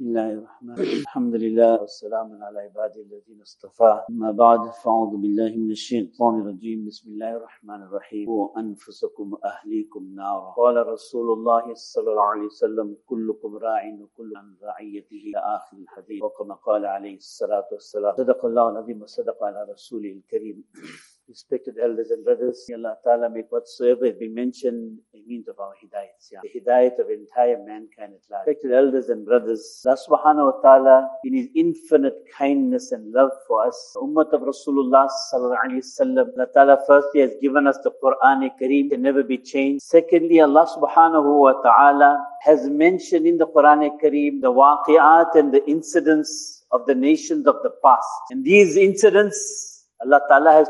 Bismillahir Rahmanir Rahim. Alhamdulillah wa salamun ala ibadihi alladhina istafa. Amma ba'd, fa'udhu billahi minash shaitanir rajim. Bismillahir Rahmanir Rahim. Qu anfusakum wa ahlikum nara. Qala Rasulullah sallallahu alayhi wa sallam, kullukum ra'in wa kullukum an ra'iyatihi ila akhir al-hadith. Wa kama qala alayhi salatu wassalam. Sadaqallahu al-azim wa sadaqa ala rasulih al-kareem. Respected elders and brothers, may Allah Ta'ala make whatsoever be mentioned a means of our hidayat, the hidayat of entire mankind at large. Respected elders and brothers, Allah Subhanahu Wa Ta'ala, in His infinite kindness and love for us, the Ummah of Rasulullah Sallallahu Alaihi Wasallam, Allah Ta'ala firstly has given us the Qur'an Kareem, can never be changed. Secondly, Allah Subhanahu Wa Ta'ala has mentioned in the Qur'an Kareem the waqi'at and the incidents of the nations of the past. And these incidents, Allah Ta'ala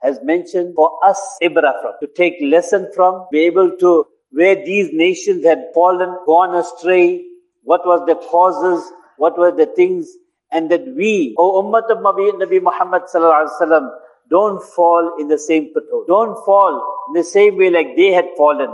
has mentioned for us ibrah from, to take lesson from, be able to, where these nations had fallen, gone astray, what was the causes, what were the things, and that we, O Ummah of Nabi Muhammad Sallallahu Alaihi Wasallam, don't fall in the same pit hole. Don't fall in the same way like they had fallen.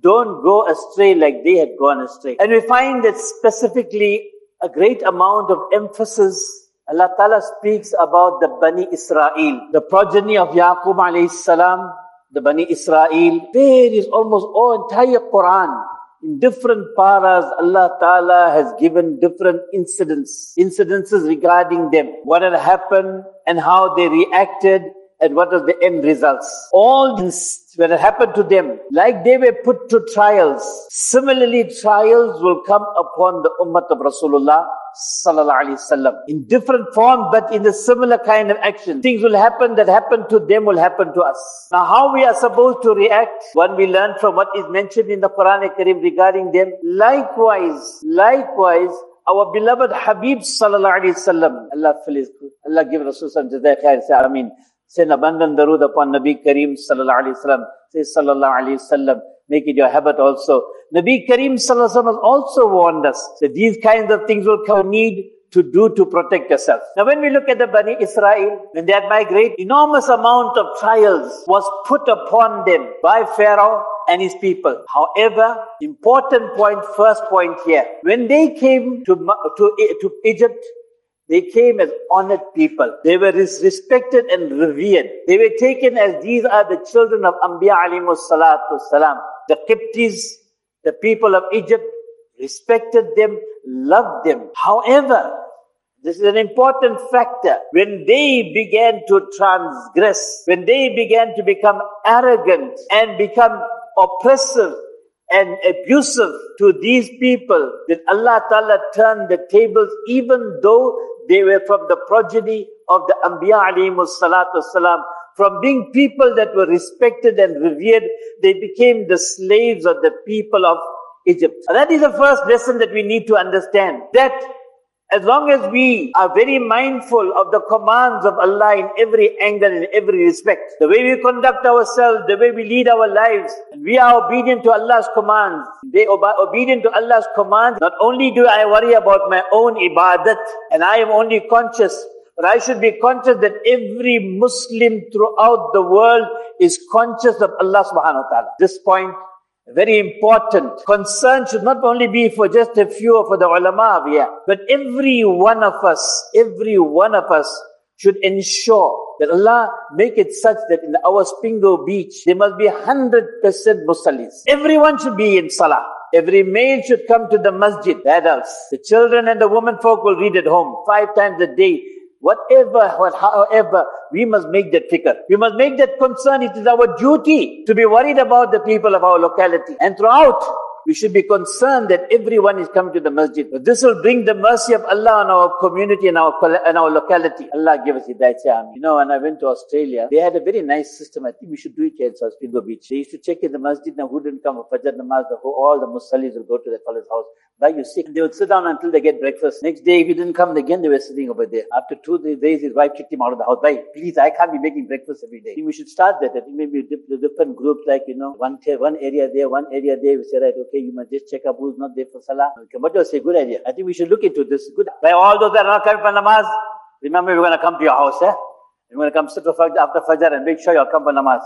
Don't go astray like they had gone astray. And we find that specifically a great amount of emphasis Allah Ta'ala speaks about the Bani Israel, the progeny of Yaqub alayhi salam, the Bani Israel. There is almost all entire Quran. In different paras, Allah Ta'ala has given different incidences regarding them. What had happened and how they reacted and what was the end results. All this, when it happened to them, like they were put to trials, similarly trials will come upon the Ummah of Rasulullah Sallallahu Alaihi Wasallam in different form, but in a similar kind of action. Things will happen that happen to them will happen to us. Now, how we are supposed to react when we learn from what is mentioned in the Quran Kareem regarding them. Likewise, our beloved Habib Sallallahu Alaihi Wasallam, Allah give Rasulullah Jazai Khair, say Ameen. Send abundant darood upon Nabi Kareem Sallallahu Alaihi Wasallam. Say Sallallahu Alaihi Wasallam. Make it your habit also. Nabi Kareem Sallallahu Alaihi Wasallam has also warned us that these kinds of things will come need to do to protect yourself. Now when we look at the Bani Israel, when they had migrated, enormous amount of trials was put upon them by Pharaoh and his people. However, important point, first point here. When they came to Egypt, they came as honored people. They were respected and revered. They were taken as these are the children of Anbiya alayhimus salatu salam. The Qiptis, the people of Egypt, respected them, loved them. However, this is an important factor. When they began to transgress, when they began to become arrogant and become oppressive and abusive to these people, that Allah Ta'ala turned the tables even though they were from the progeny of the Anbiya alayhimus salatu salam. From being people that were respected and revered, they became the slaves of the people of Egypt. And that is the first lesson that we need to understand. That as long as we are very mindful of the commands of Allah in every angle, in every respect, the way we conduct ourselves, the way we lead our lives, and we are obedient to Allah's commands. They are obedient to Allah's commands. Not only do I worry about my own ibadat, and I am only conscious, but I should be conscious that every Muslim throughout the world is conscious of Allah subhanahu wa ta'ala. This point, very important. Concern should not only be for just a few or for the ulama of here, but every one of us should ensure that Allah make it such that in our Spingo Beach, there must be 100% musallis. Everyone should be in salah. Every male should come to the masjid, the adults. The children and the women folk will read at home 5 times a day. However, we must make that figure. We must make that concern. It is our duty to be worried about the people of our locality. And throughout, we should be concerned that everyone is coming to the masjid. This will bring the mercy of Allah on our community and our locality. Allah give us Hidayat. You know, when I went to Australia, they had a very nice system. I think we should do it here in South Spingo Beach. They used to check in the masjid. Now, who didn't come for Fajr namaz? All the musallis will go to their fellow's house. Why you sick? They would sit down until they get breakfast. Next day, if you didn't come again, they were sitting over there. After 2 days, his wife kicked him out of the house. Why? Please, I can't be making breakfast every day. I think we should start that. I think maybe the different groups, like, you know, one area there, one area there. We say, right, okay, you must just check up who's not there for salah. But you say, good idea. I think we should look into this. Good. By all those that are not coming for namaz, remember, we're going to come to your house. We're going to come sit after Fajr and make sure you'll come for namaz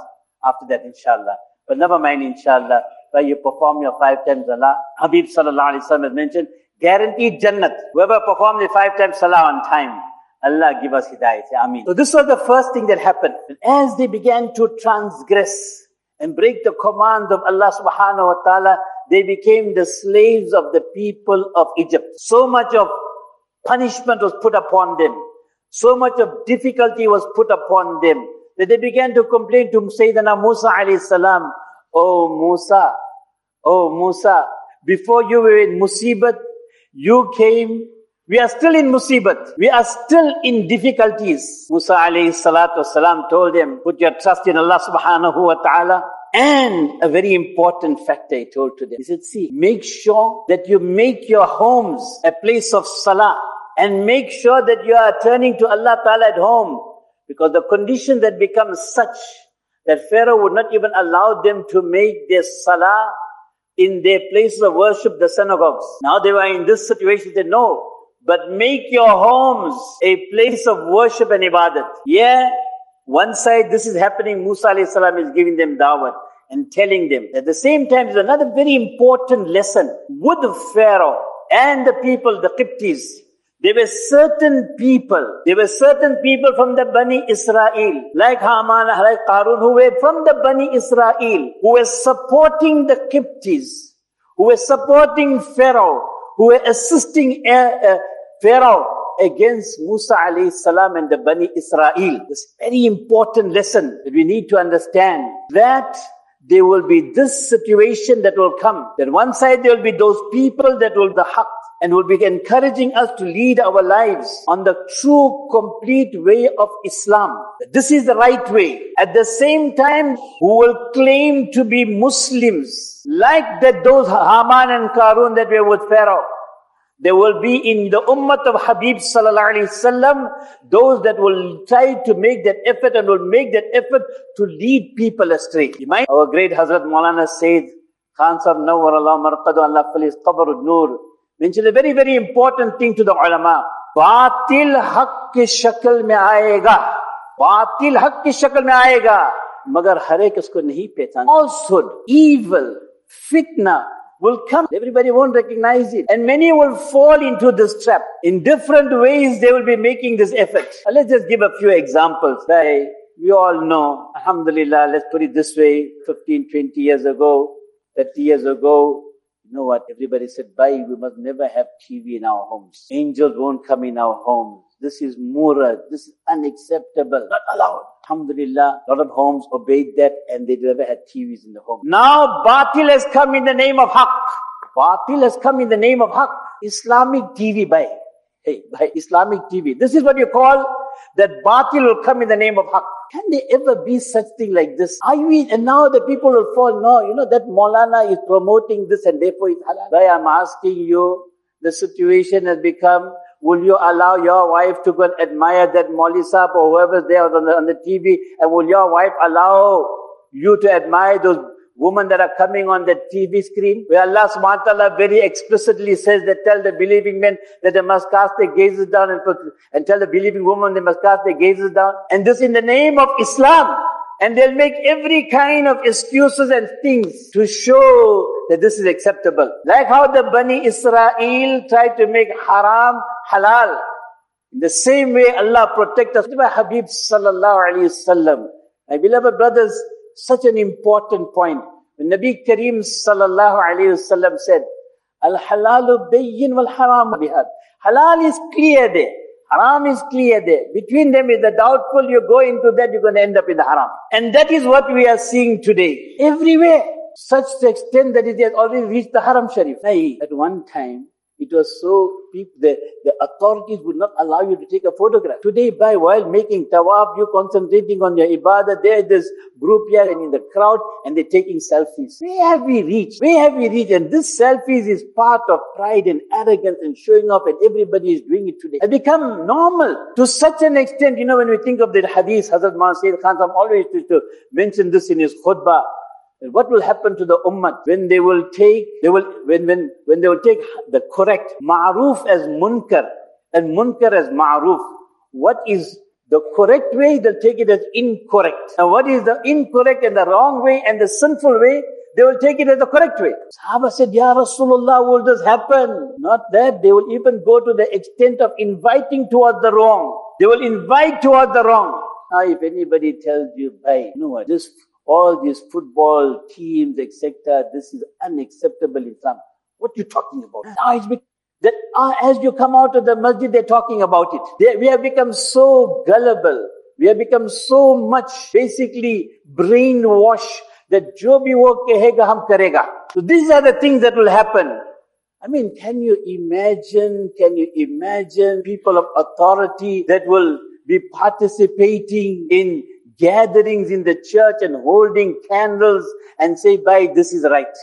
after that, inshallah. But never mind, inshallah. Where you perform your 5 times salah. Habib Sallallahu Alaihi Wasallam has mentioned, Guaranteed Jannat. Whoever performs the 5 times Salah on time, Allah give us Hidayat. Ameen. So this was the first thing that happened. And as they began to transgress and break the command of Allah subhanahu wa ta'ala, they became the slaves of the people of Egypt. So much of punishment was put upon them. So much of difficulty was put upon them that they began to complain to Sayyidina Musa alayhi salam, Oh Musa, before you were in musibat, you came. We are still in musibat. We are still in difficulties. Musa alayhi salatu salam told them, put your trust in Allah subhanahu wa ta'ala. And a very important factor he told to them. He said, see, make sure that you make your homes a place of salah. And make sure that you are turning to Allah Ta'ala at home. Because the condition that becomes such that Pharaoh would not even allow them to make their salah in their places of worship, the synagogues. Now they were in this situation, they know. But make your homes a place of worship and ibadat. Yeah. One side, this is happening, Musa alayhi salam is giving them dawah and telling them. At the same time, it's another very important lesson. Would Pharaoh and the people, the Qiptis, there were certain people from the Bani Israel, like Haman, like Qarun, who were from the Bani Israel, who were supporting the Qiptis, who were supporting Pharaoh, who were assisting Pharaoh against Musa alayhi salam and the Bani Israel. This very important lesson that we need to understand, that there will be this situation that will come. That one side there will be those people that will the haqq and will be encouraging us to lead our lives on the true, complete way of Islam. This is the right way. At the same time, who will claim to be Muslims, like that those Haman and Qarun that were with Pharaoh. There will be in the ummah of Habib sallallahu alayhi wasallam those that will try to make that effort and will make that effort to lead people astray. Our great Hazrat Maulana Sayyid Khan Sahib Nawwar Allah Marqadu Allah Faliz Qabarud Noor mentioned a very, very important thing to the ulama. Baatil haq ki shakl mein aayega. Baatil haq ki shakl mein aayega. Magar har ek usko nahi pehchan. Falsehood, evil, fitna will come. Everybody won't recognize it. And many will fall into this trap. In different ways, they will be making this effort. Let's just give a few examples. We all know, alhamdulillah, let's put it this way, 15, 20 years ago, 30 years ago, you know what? Everybody said, bhai, we must never have TV in our homes. Angels won't come in our homes. This is murad. This is unacceptable. Not allowed. Alhamdulillah, a lot of homes obeyed that and they never had TVs in the home. Now, batil has come in the name of haq. Batil has come in the name of haq. Islamic TV, bhai. Hey, bhai, Islamic TV. This is what you call that batil will come in the name of haq. Can there ever be such thing like this? And now the people will fall. No, you know that Maulana is promoting this and therefore it's halal. Bhai, I'm asking you, the situation has become... Will you allow your wife to go and admire that Maulvi Sahib or whoever's there on the TV? And will your wife allow you to admire those women that are coming on the TV screen? Where Allah subhanahu wa ta'ala very explicitly says that tell the believing men that they must cast their gazes down and tell the believing women they must cast their gazes down. And this in the name of Islam. And they'll make every kind of excuses and things to show that this is acceptable. Like how the Bani Israel tried to make haram halal. In the same way Allah protect us. By Habib sallallahu alayhi wasallam. My beloved brothers, such an important point. When Nabi Kareem sallallahu alayhi wasallam said, Al-halalu bayyin wal haram bihad. Halal is clear there. Haram is clear there. Between them is the doubtful. You go into that, you're going to end up in the haram. And that is what we are seeing today. Everywhere. Such to extent that it has already reached the haram sharif. At one time, it was so deep, the authorities would not allow you to take a photograph. Today, while making tawaf, you're concentrating on your ibadah. There is this group here and in the crowd and they're taking selfies. Where have we reached? And this selfies is part of pride and arrogance and showing off, and everybody is doing it today. It become normal to such an extent. You know, when we think of the hadith, Hazrat Maulana Sayyid Khan Sahib always used to mention this in his khutbah. What will happen to the ummah when they will take the correct ma'ruf as munkar and munkar as ma'ruf? What is the correct way? They'll take it as incorrect. And what is the incorrect and the wrong way and the sinful way? They will take it as the correct way. Sahaba said, Ya Rasulullah, will this happen? Not that. They will even go to the extent of inviting towards the wrong. They will invite towards the wrong. Now if anybody tells you, "Bhai, you know what, this, all these football teams, etc., this is unacceptable Islam." What are you talking about? Now it's that as you come out of the masjid, they're talking about it. We have become so gullible. We have become so much basically brainwashed that jo bhi wo kahega hum karega. So these are the things that will happen. I mean, can you imagine people of authority that will be participating in gatherings in the church and holding candles and say, "Bhai, this is right.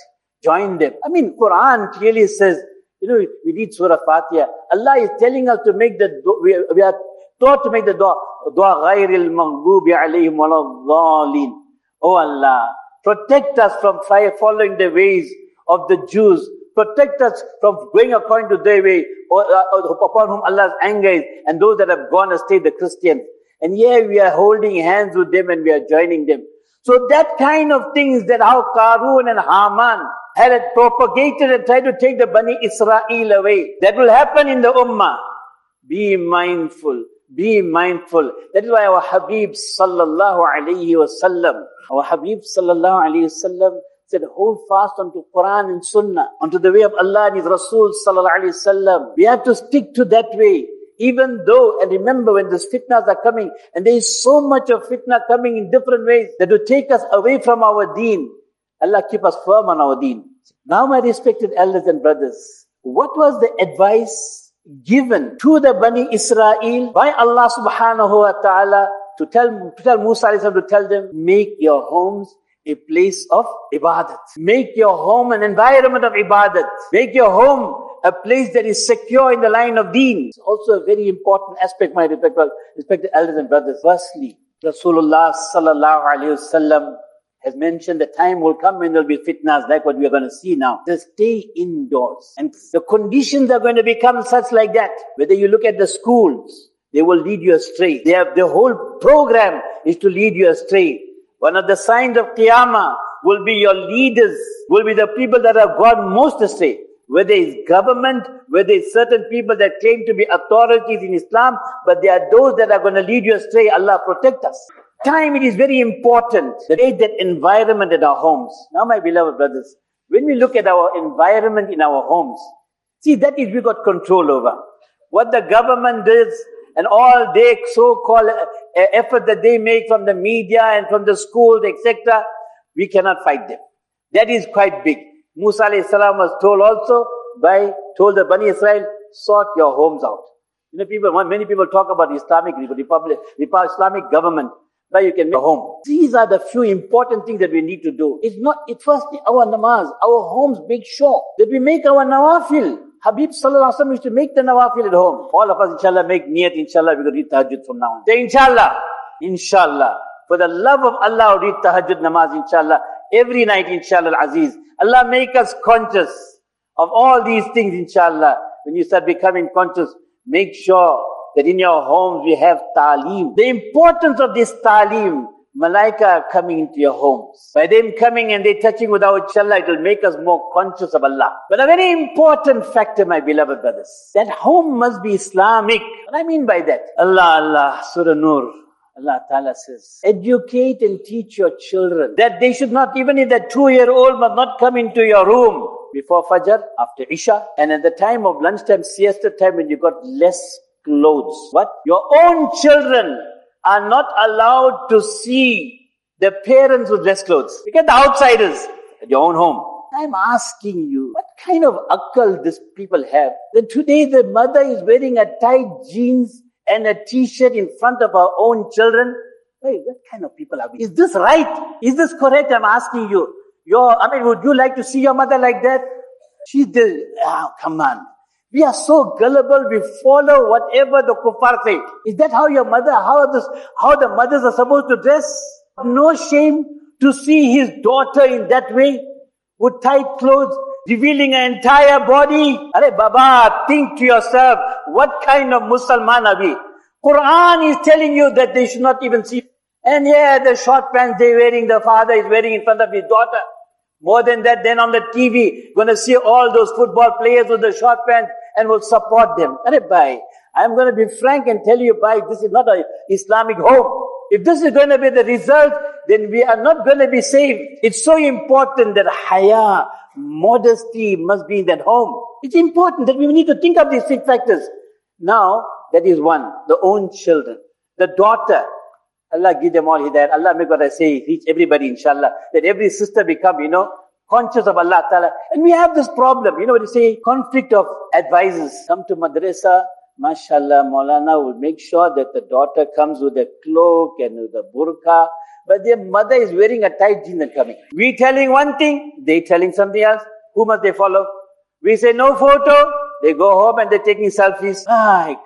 Join them." I mean, Quran clearly says, you know, we read Surah Fatiha. Allah is telling us to make the dua. We are taught to make the dua. Dua ghayril maghdubi alayhim wala dhalin. Oh Allah, protect us from following the ways of the Jews. Protect us from going according to their way, upon whom Allah's anger is, and those that have gone astray, the Christians. And here we are holding hands with them and we are joining them. So that kind of things that how Qarun and Haman had propagated and tried to take the Bani Israel away, that will happen in the Ummah. Be mindful. That is why our Habib Sallallahu Alaihi Wasallam said, hold fast unto Quran and Sunnah, unto the way of Allah and His Rasul Sallallahu Alaihi Wasallam. We have to stick to that way. Even though, and remember when these fitnas are coming, and there is so much of fitna coming in different ways that will take us away from our deen. Allah keep us firm on our deen. Now my respected elders and brothers, what was the advice given to the Bani Israel by Allah subhanahu wa ta'ala to tell Musa to tell them, make your homes a place of ibadat. Make your home an environment of ibadat. Make your home a place that is secure in the line of deen. It's also a very important aspect, my respected elders and brothers. Firstly, Rasulullah sallallahu alayhi wasallam has mentioned the time will come when there will be fitnas like what we are going to see now. Just stay indoors. And the conditions are going to become such like that. Whether you look at the schools, they will lead you astray. They have the whole program is to lead you astray. One of the signs of Qiyamah will be your leaders, will be the people that have gone most astray. Whether it's government, whether it's certain people that claim to be authorities in Islam, but they are those that are going to lead you astray. Allah protect us. It is very important that we create that environment at our homes. Now my beloved brothers, when we look at our environment in our homes, see that is we got control over. What the government does and all their so-called effort that they make from the media and from the schools, etc., we cannot fight them. That is quite big. Musa alayhi salam was told also told the Bani Israel, sort your homes out. You know, many people talk about Islamic Republic, Islamic government, where you can make a home. These are the few important things that we need to do. Firstly, our namaz, our homes, make sure that we make our nawafil. Habib Sallallahu Alaihi Wasallam used to make the nawafil at home. All of us, inshallah, make niyat, inshallah, we will read tahajjud from now on. Say, inshallah, for the love of Allah, read tahajjud namaz, inshallah, every night, inshallah, al-aziz. Allah make us conscious of all these things, inshallah. When you start becoming conscious, make sure that in your homes we have ta'aleem. The importance of this ta'aleem, malaika are coming into your homes. By them coming and they touching with our inshallah, it will make us more conscious of Allah. But a very important factor, my beloved brothers, that home must be Islamic. What I mean by that? Allah, Surah Noor. Allah Ta'ala says, educate and teach your children that they should not, even if that 2-year-old must not come into your room before Fajr, after Isha, and at the time of lunchtime, siesta time, when you got less clothes. What? Your own children are not allowed to see their parents with less clothes. You get the outsiders at your own home. I'm asking you, what kind of akkal these people have? That today the mother is wearing a tight jeans and a t-shirt in front of our own children. Hey, what kind of people are we? Is this right? Is this correct? I'm asking you. Would you like to see your mother like that? She did. Oh, come on. We are so gullible. We follow whatever the kuffar say. Is that how your mother, how the mothers are supposed to dress? No shame to see his daughter in that way with tight clothes, revealing her entire body. Arey Baba, think to yourself, what kind of Musliman are we? Quran is telling you that they should not even see. And the short pants they're wearing, the father is wearing in front of his daughter. More than that, then on the TV, going to see all those football players with the short pants and will support them. I'm going to be frank and tell you, bhai, this is not an Islamic hope. If this is going to be the result, then we are not going to be saved. It's so important that haya, modesty must be in that home. It's important that we need to think of these six factors. Now, that is one, the own children, the daughter. Allah give them all Hidayat. Allah make what I say, reach everybody inshallah. That every sister become, conscious of Allah Ta'ala. And we have this problem, what you say, conflict of advisors. Come to madrasa, mashallah, Maulana will make sure that the daughter comes with a cloak and with a burqa. But their mother is wearing a tight jean and coming. We telling one thing, they telling something else. Who must they follow? We say no photo. They go home and they're taking selfies.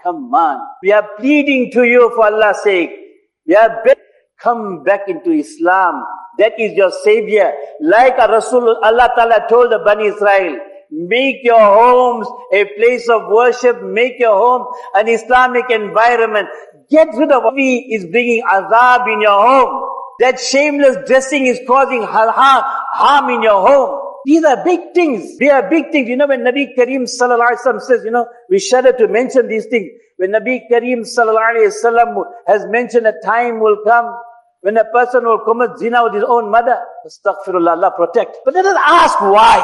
Come on. We are pleading to you for Allah's sake. We are begging, come back into Islam. That is your savior. Like Rasulullah, Allah Ta'ala told the Bani Israel, make your homes a place of worship. Make your home an Islamic environment. Get rid of what is bringing azab in your home. That shameless dressing is causing harm in your home. These are big things. They are big things. When Nabi Kareem Sallallahu Alaihi Wasallam says, we shudder to mention these things. When Nabi Kareem Sallallahu Alaihi Wasallam has mentioned a time will come when a person will commit zina with his own mother. Astaghfirullah, Allah protect. But let us ask why.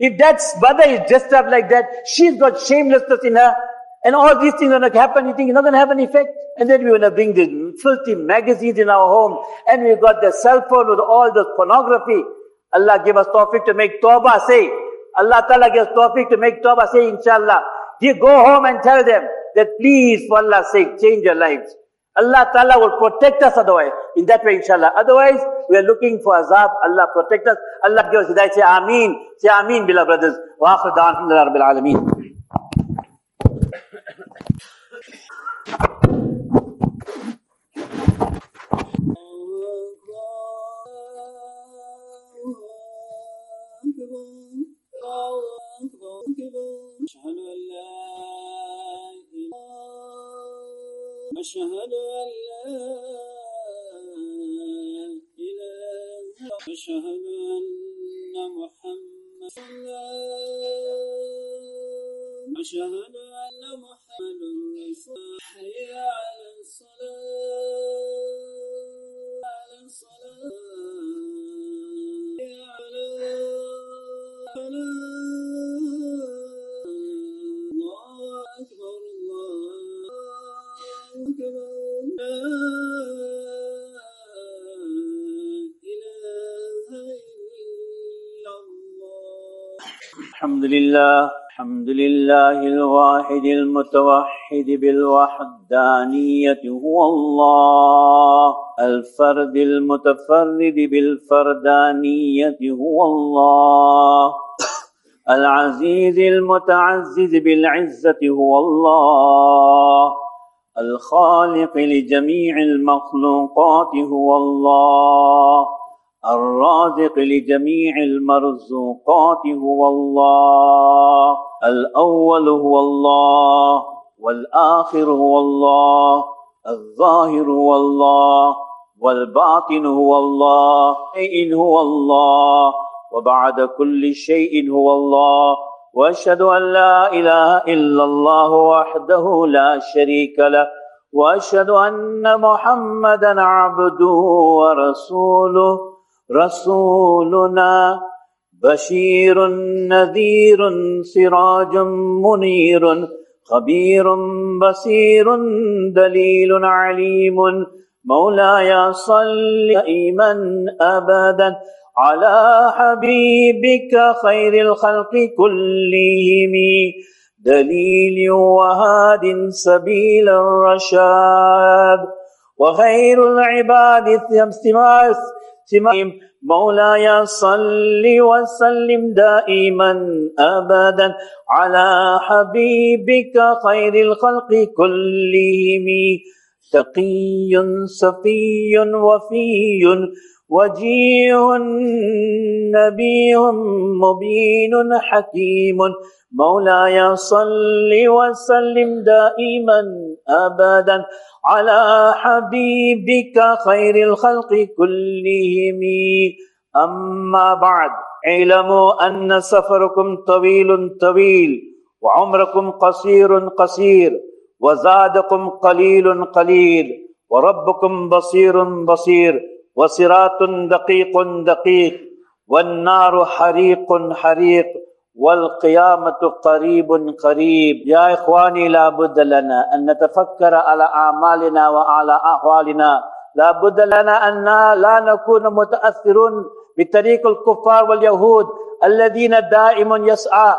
If that mother is dressed up like that, she's got shamelessness in her, and all these things are going to happen, you think it's not going to have an effect? And then we're going to bring the filthy magazines in our home, and we've got the cell phone with all the pornography. Allah give us tawfiq to make tawbah, say. Allah Ta'ala gives tawfiq to make tawbah, say, inshallah. You go home and tell them that please, for Allah's sake, change your lives. Allah Ta'ala will protect us otherwise. In that way, inshallah. Otherwise, we are looking for azab. Allah protect us. Allah give us Hidayat. Say Ameen. Say Ameen, beloved brothers. Wa akhir da'an alhamdulillah rabbil alameen. أشهد أن محمد أشهد أن محمد رسول حي على الصلاة على الصلاة على الله أكبر الله أكبر الحمد لله الواحد المتوحد بالوحدانية هو الله الفرد المتفرد بالفردانية هو الله العزيز المتعزز بالعزة هو الله الخالق لجميع المخلوقات هو الله الرازق لجميع المرزوقات هو الله الأول هو الله والآخر هو الله الظاهر هو الله والباطن هو الله شيء هو الله وبعد كل شيء هو الله وأشهد أن لا إله إلا الله وحده لا شريك له وأشهد أن محمدا عبده ورسوله رسولنا بشير نذير سراج منير خبير بصير دليل عليم مولاي صل دائما أبدا على حبيبك خير الخلق كلهم دليل وهاد سبيل الرشاد وخير العباد الثماس مولاي صل وسلم دائما أبدا على حبيبك خير الخلق كلهم تقي صفي وفي وجيه نبي مبين حكيم مولاي صل وسلم دائما أبدا على حبيبك خير الخلق كلهم أما بعد اعلموا أن سفركم طويل طويل وعمركم قصير قصير وزادكم قليل قليل وربكم بصير بصير وصراط دقيق دقيق والنار حريق حريق والقيامة قريب قريب. يا إخواني لا بد لنا أن نتفكر على أعمالنا وعلى أحوالنا. لا بد لنا أن لا نكون متأثرون بطريق الكفار واليهود الذين دائما يسعى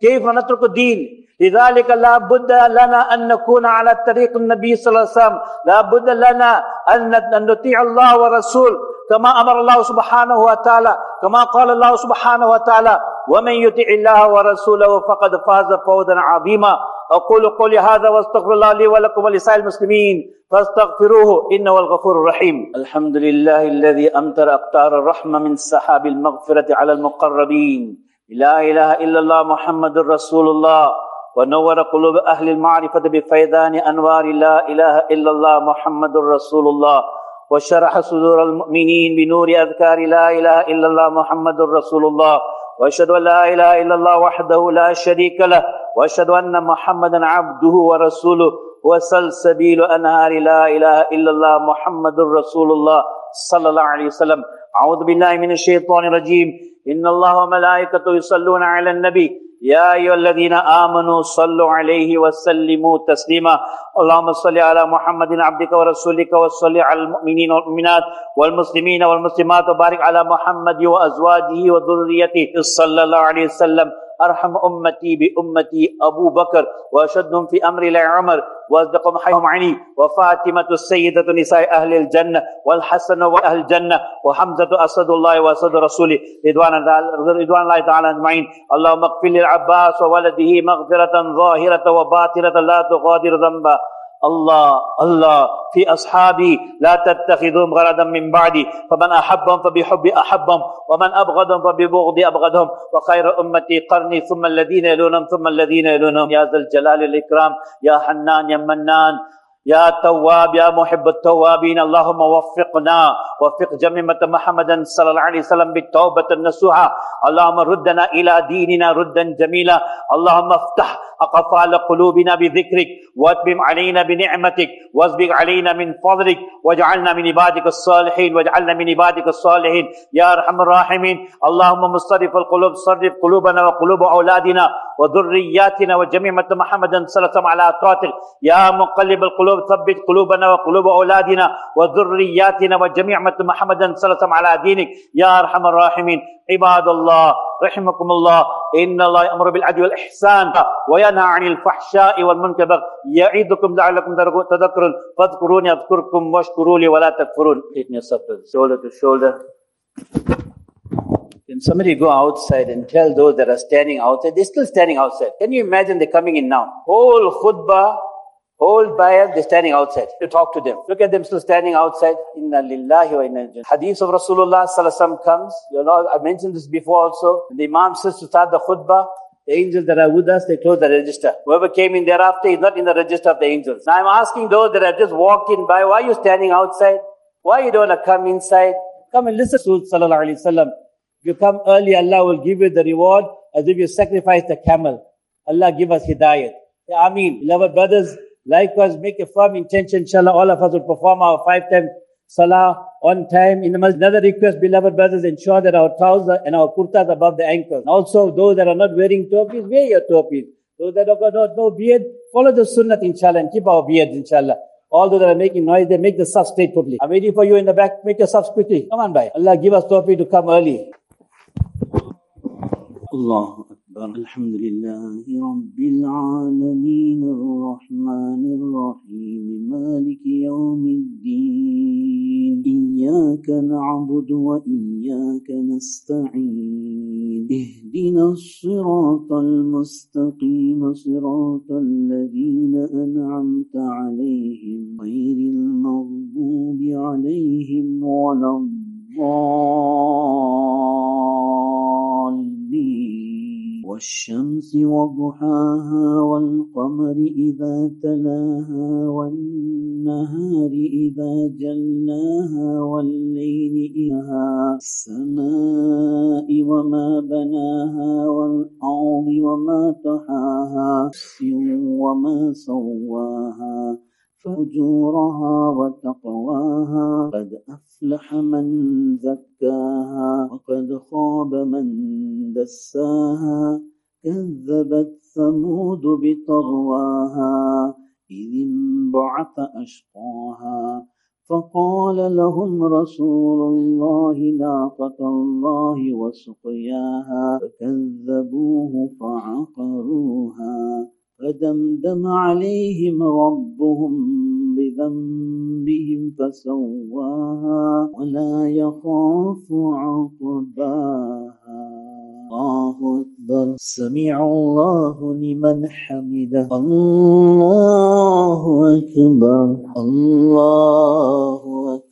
كيف نترك الدين. لذلك لا بد لنا أن نكون على طريق النبي صلى الله عليه وسلم. لا بد لنا أن نطيع الله ورسول كما أمر الله سبحانه وتعالى, كما قال الله سبحانه وتعالى ومن يطع الله ورسوله فقد فاز فوزا عظيما. أقول قولي هذا واستغفر الله لي ولكم ولسائر المسلمين فاستغفروه إنه الغفور الرحيم. الحمد لله الذي أمطر أقطار الرحمة من سحاب المغفرة على المقربين. لا إله إلا الله محمد رسول الله ونور قلوب أهل المعرفة بفيضان أنوار لا إله إلا الله محمد رسول الله وشرح صدور المؤمنين بنور أذكار لا إله إلا الله محمد رسول الله. وأشهد أن لا إله إلا الله وحده لا شريك له وأشهد أن محمدا عبده ورسوله وسلسبيل أنهار لا إله إلا الله محمد رسول الله صلى الله عليه وسلم. أعوذ بالله من الشيطان الرجيم. إن الله وملائكته يصلون على النبي يا أيها الذين آمنوا صلوا عليه وسلموا تسليما. اللهم صل على محمد عبدك ورسولك وصل على المؤمنين والمؤمنات والمسلمين والمسلمات وبارك على محمد وأزواجه وذريته صلى الله عليه وسلم. أرحم أمتي بأمتي أبو بكر وأشدهم في أمر لا عمر وأصدقهم حيهم عني وفاطمة السيدة نساء أهل الجنة والحسن وأهل الجنة وحمزة أسد الله وأسد رسوله رضوان الله تعالى أجمعين. اللهم اغفر للعباس وولده مغفرة ظاهرة وباطنة لا تغادر ذنبا. الله الله في أصحابي لا تتخذهم غرضا من بعدي فمن أحبهم فبحب أحبهم ومن أبغضهم فببغض أبغضهم وخير أمتي قرني ثم الذين يلونهم ثم الذين يلونهم. يا ذا الجلال والإكرام يا حنان يا منان يا تواب يا محب التوابين. اللهم وفق جميع محمدا صلى الله عليه وسلم بالتوبة النصوحة. اللهم ردنا إلى ديننا ردا جميلا. اللهم افتح أقفال قلوبنا بذكرك واتمم علينا بنعمتك واسبغ علينا من فضلك واجعلنا من عبادك الصالحين يا أرحم الراحمين. اللهم مصرف القلوب صرف قلوبنا وقلوب أولادنا وذرياتنا وجميع محمدا صلى الله عليه وسلم على طاعتك. يا مقلب القلوب ثبت قلوبنا وقلوب أولادنا وذرياتنا وجميع محمدا صلى الله عليه وسلم على دينك يا أرحم الراحمين. عباد الله رحمكم الله إن الله يأمر بالعدل والإحسان وينهى عن الفحشاء والمنكر يعظكم لعلكم تذكرون. فاذكروني أذكركم واشكروا لي ولا تكفرون. Shoulder to shoulder. Can somebody go outside and tell those that are standing outside? They're still standing outside. Can you imagine they're coming in now? Whole khutbah, whole bayat, they're standing outside. You talk to them. Look at them still standing outside. Inna lillahi wa inna ilayhi raji'un. Hadith of Rasulullah sallallahu alaihi wasallam comes. You know, I mentioned this before also. The Imam says to start the khutbah, the angels that are with us, they close the register. Whoever came in thereafter is not in the register of the angels. Now I'm asking those that have just walked in by, why are you standing outside? Why you don't want to come inside? Come and listen to Sallallahu Alaihi Wasallam. If you come early, Allah will give you the reward as if you sacrificed a camel. Allah give us Hidayat. Ameen. Beloved brothers, likewise make a firm intention, inshallah, all of us will perform our 5 times salah on time. In the masjid. Another request, beloved brothers, ensure that our trousers and our kurtas above the ankles. Also, those that are not wearing topis, wear your topis. Those that have got no beard, follow the sunnat, inshallah, and keep our beards, inshallah. All those that are making noise, they make the safs straight properly. I'm waiting for you in the back. Make your safs quickly. Come on, bhai. Allah give us tawfiq to come early. Allah Akbar. Alhamdulillahi Rabbil Alameen Ar-Rahman Ar-Rahim Maliki Yawmiddin Iyaka na'budu wa Iyaka nasta'in Ihdina as-sirata al-mustaqim Sirata al-lazina an'amta alayhim Ghayril maghdubi alayhim Walad والشمس وضحاها والقمر إذا تلاها والنهار إذا جلاها والليل إذا السماء وما بناها والأرض وما طحاها وما سواها فجورها وتقواها قد أفلح من زكاها وقد خاب من دساها كذبت ثمود بطغواها إذ انبعث أشقاها فقال لهم رسول الله ناقة الله وسقياها فكذبوه فعقروها فدمدم عليهم ربهم بذنبهم فسواها ولا يخاف عقباها. الله أكبر. سمع الله لمن حمده. الله أكبر. الله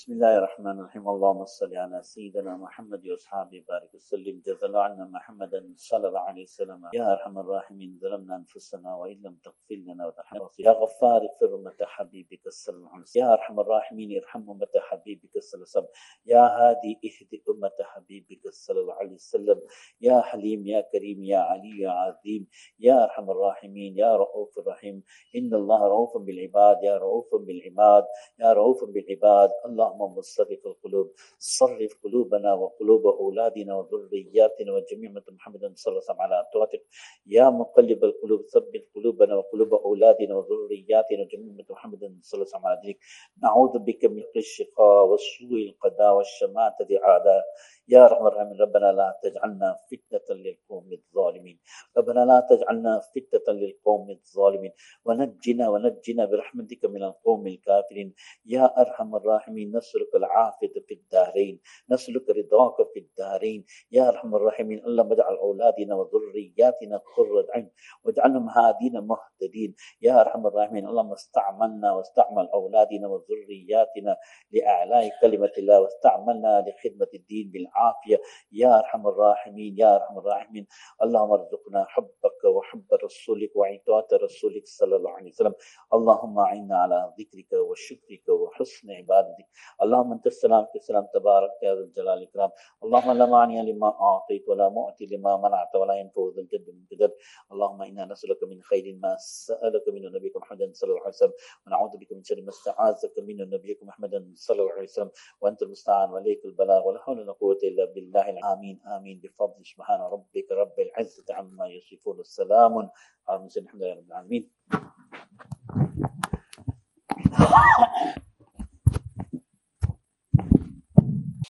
بسم الله الرحمن الرحيم. اللهم صل على سيدنا محمد وأصحابه بارك وسلم جزا الله عنا محمدا صلى الله عليه وسلم يا أرحم الراحمين ظلمنا أنفسنا وإن لم تغفر لنا وترحمنا يا غفار اغفر أمة حبيبك صلى الله عليه وسلم يا أرحم الراحمين ارحم أمة حبيبك صلى الله عليه وسلم يا هادي اهدي أمة حبيبك صلى الله عليه وسلم يا حليم يا كريم يا علي يا عظيم يا أرحم الراحمين يا رؤوف الرحيم إن الله رؤوف بالعباد يا رؤوف بالعباد يا رؤوف بالعباد. اللهم مصرف القلوب صرف قلوبنا وقلوب أولادنا وذرياتنا وجميع أمة محمد صلى الله عليه وسلم على طاعتك يا مقلب القلوب ثبت قلوبنا وقلوب أولادنا وذرياتنا وجميع أمة محمد صلى الله عليه وسلم على دينك نعوذ بك من الشقاء وسوء القضاء والشماتة أعداء يا رحمن الرحيم. ربنا لا تجعلنا فتنة للقوم الظالمين ربنا لا تجعلنا فتنة للقوم الظالمين ونجنا ونجنا برحمتك من القوم الكافرين يا أرحم الراحمين. نسألك العافية في الدارين نسألك رضاك في الدارين يا أرحم الراحمين. اللهم اجعل أولادنا وذرياتنا قرة عين واجعلهم هادين مهتدين يا أرحم الراحمين. اللهم استعملنا واستعمل أولادنا وذرياتنا لإعلاء كلمة الله واستعملنا لخدمة الدين بالعافية يا أرحم الراحمين يا أرحم الراحمين. اللهم ارزقنا حبك وحب رسولك وعطاة رسولك صلى الله عليه وسلم. اللهم أعنا على ذكرك وشكرك وحسن عبادتك اللهم أنت السلام والسلام تبارك يا ذا الجلال والإكرام. اللهم لا مانع لما أعطيت ولا معطي لما منعت ولا ينفع ذا الجد والجلال. اللهم إنا نسألك من خير ما سألك منه نبيك محمد صلى الله عليه وسلم ونعوذ بك من شر ما استعاذك منه نبيك محمد صلى الله عليه وسلم وأنت المستعان وعليك البلاغ ولا حول ولا قوة إلا بالله العامين. آمين بفضل سبحان ربك رب العزة عما يصفون والسلام على المرسلين الحمد لله رب العالمين.